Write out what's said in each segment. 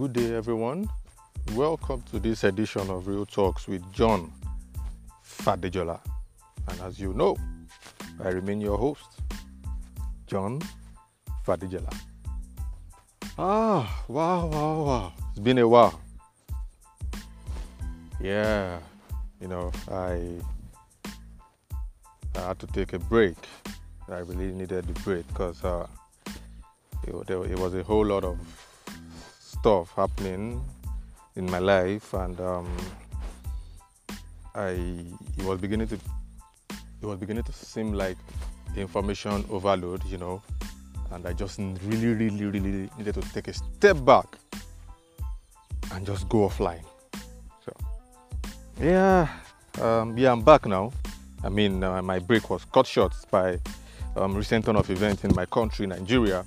Good day, everyone. Welcome to this edition of Real Talks with John Fadejola. And as you know, I remain your host, John Fadejola. Wow. It's been a while. Yeah, I had to take a break. I really needed the break because it was a whole lot of stuff happening in my life, and it was beginning to seem like information overload, and I just really needed to take a step back and just go offline. So I'm back now. My break was cut short by recent turn of events in my country, Nigeria.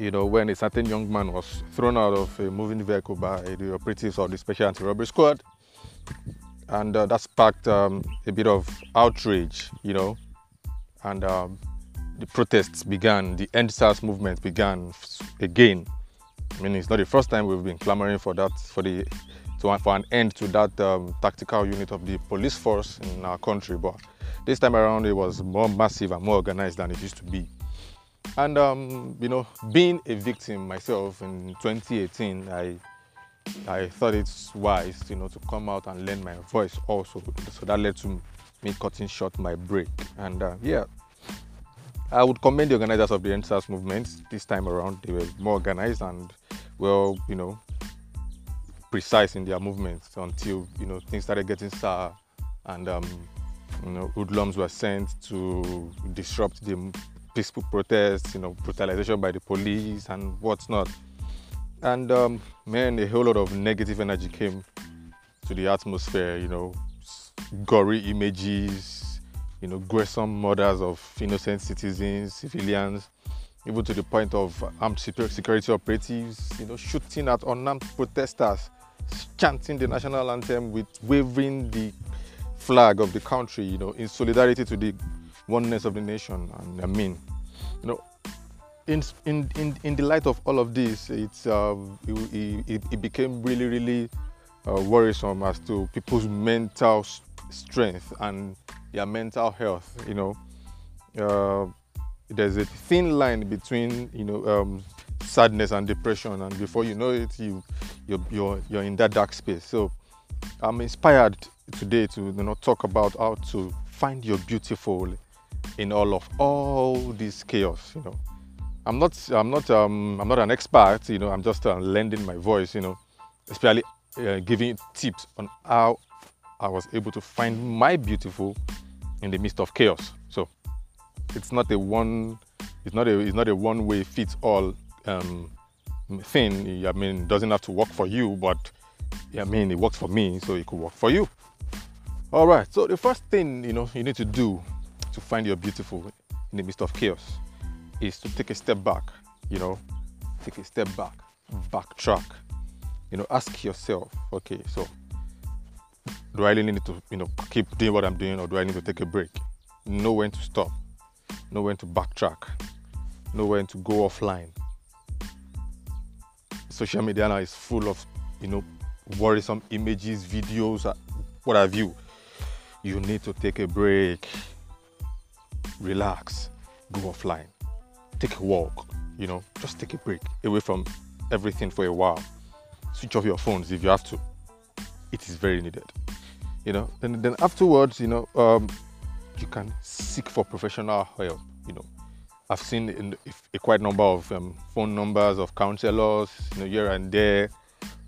When a certain young man was thrown out of a moving vehicle by the operatives of the Special Anti-Robbery Squad. And that sparked a bit of outrage, and the protests began, the EndSARS movement began again. It's not the first time we've been clamoring for an end to that tactical unit of the police force in our country, but this time around it was more massive and more organized than it used to be. And, being a victim myself in 2018, I thought it's wise, to come out and lend my voice also. So that led to me cutting short my break. And, I would commend the organizers of the EndSARS movement. This time around, they were more organized and, precise in their movements until, things started getting sour and, hoodlums were sent to disrupt the peaceful protests, brutalization by the police and whatnot. And a whole lot of negative energy came to the atmosphere, gory images, gruesome murders of innocent citizens, civilians, even to the point of armed security operatives, shooting at unarmed protesters, chanting the national anthem with waving the flag of the country, in solidarity to the oneness of the nation. And in the light of all of this, it became really worrisome as to people's mental strength and their mental health. There's a thin line between sadness and depression, and before you know it, you're in that dark space. So I'm inspired today to talk about how to find your beautiful in all this chaos. I'm not an expert. I'm just lending my voice. Especially giving tips on how I was able to find my beautiful in the midst of chaos. So it's not a one-way fits all thing. It doesn't have to work for you, but it works for me, so it could work for you. All right. So the first thing you need to do to find your beautiful in the midst of chaos is to take a step back, backtrack, ask yourself, okay, so do I really need to, keep doing what I'm doing, or do I need to take a break? Know when to stop, know when to backtrack, know when to go offline. Social media now is full of, worrisome images, videos, what have you. You need to take a break. Relax, go offline, take a walk, just take a break away from everything for a while. Switch off your phones if you have to. It is very needed, And then afterwards, you can seek for professional help, I've seen a quite number of phone numbers of counselors, here and there,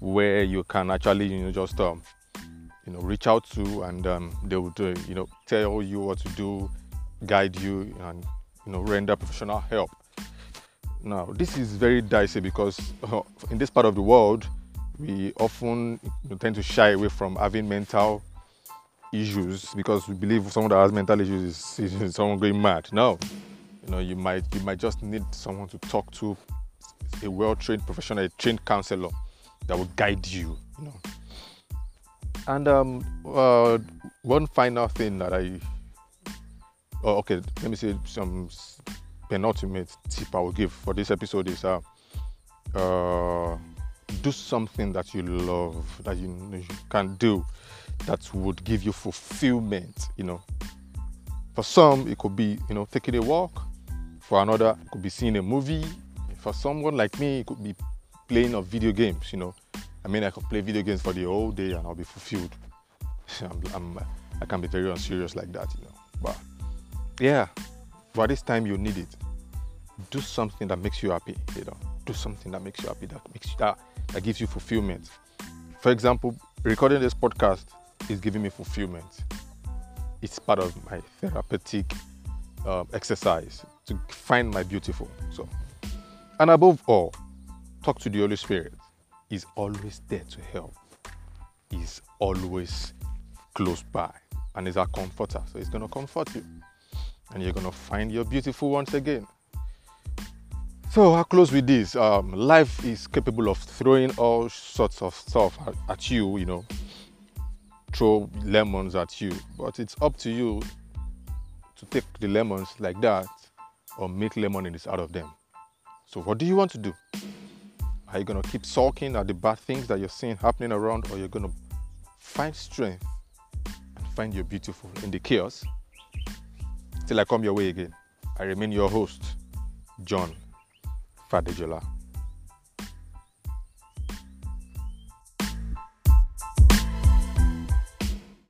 where you can actually, reach out to, and they will, tell you what to do, guide you, and render professional help. Now this is very dicey because in this part of the world we often tend to shy away from having mental issues because we believe someone that has mental issues is someone going mad. No, you might just need someone to talk to, a well-trained professional, a trained counselor that will guide you. And one final thing that some penultimate tip I will give for this episode is do something that you love, that you can do, that would give you fulfillment, you know. For some, it could be, you know, taking a walk. For another, it could be seeing a movie. For someone like me, it could be playing of video games, you know. I mean, I could play video games for the whole day and I'll be fulfilled. I can be very unserious like that, you know. But yeah, by this time you need it. Do something that makes you happy, you know. Do something that makes you happy, that gives you fulfillment. For example, recording this podcast is giving me fulfillment. It's part of my therapeutic exercise to find my beautiful. So, and above all, talk to the Holy Spirit. He's always there to help. He's always close by, and he's our comforter. So he's going to comfort you, and you're going to find your beautiful once again. So I'll close with this. Life is capable of throwing all sorts of stuff at you, you know, throw lemons at you, but it's up to you to take the lemons like that or make lemonade out of them. So what do you want to do? Are you going to keep sulking at the bad things that you're seeing happening around, or you're going to find strength and find your beautiful in the chaos? Till I come your way again, I remain your host, John Fadejola.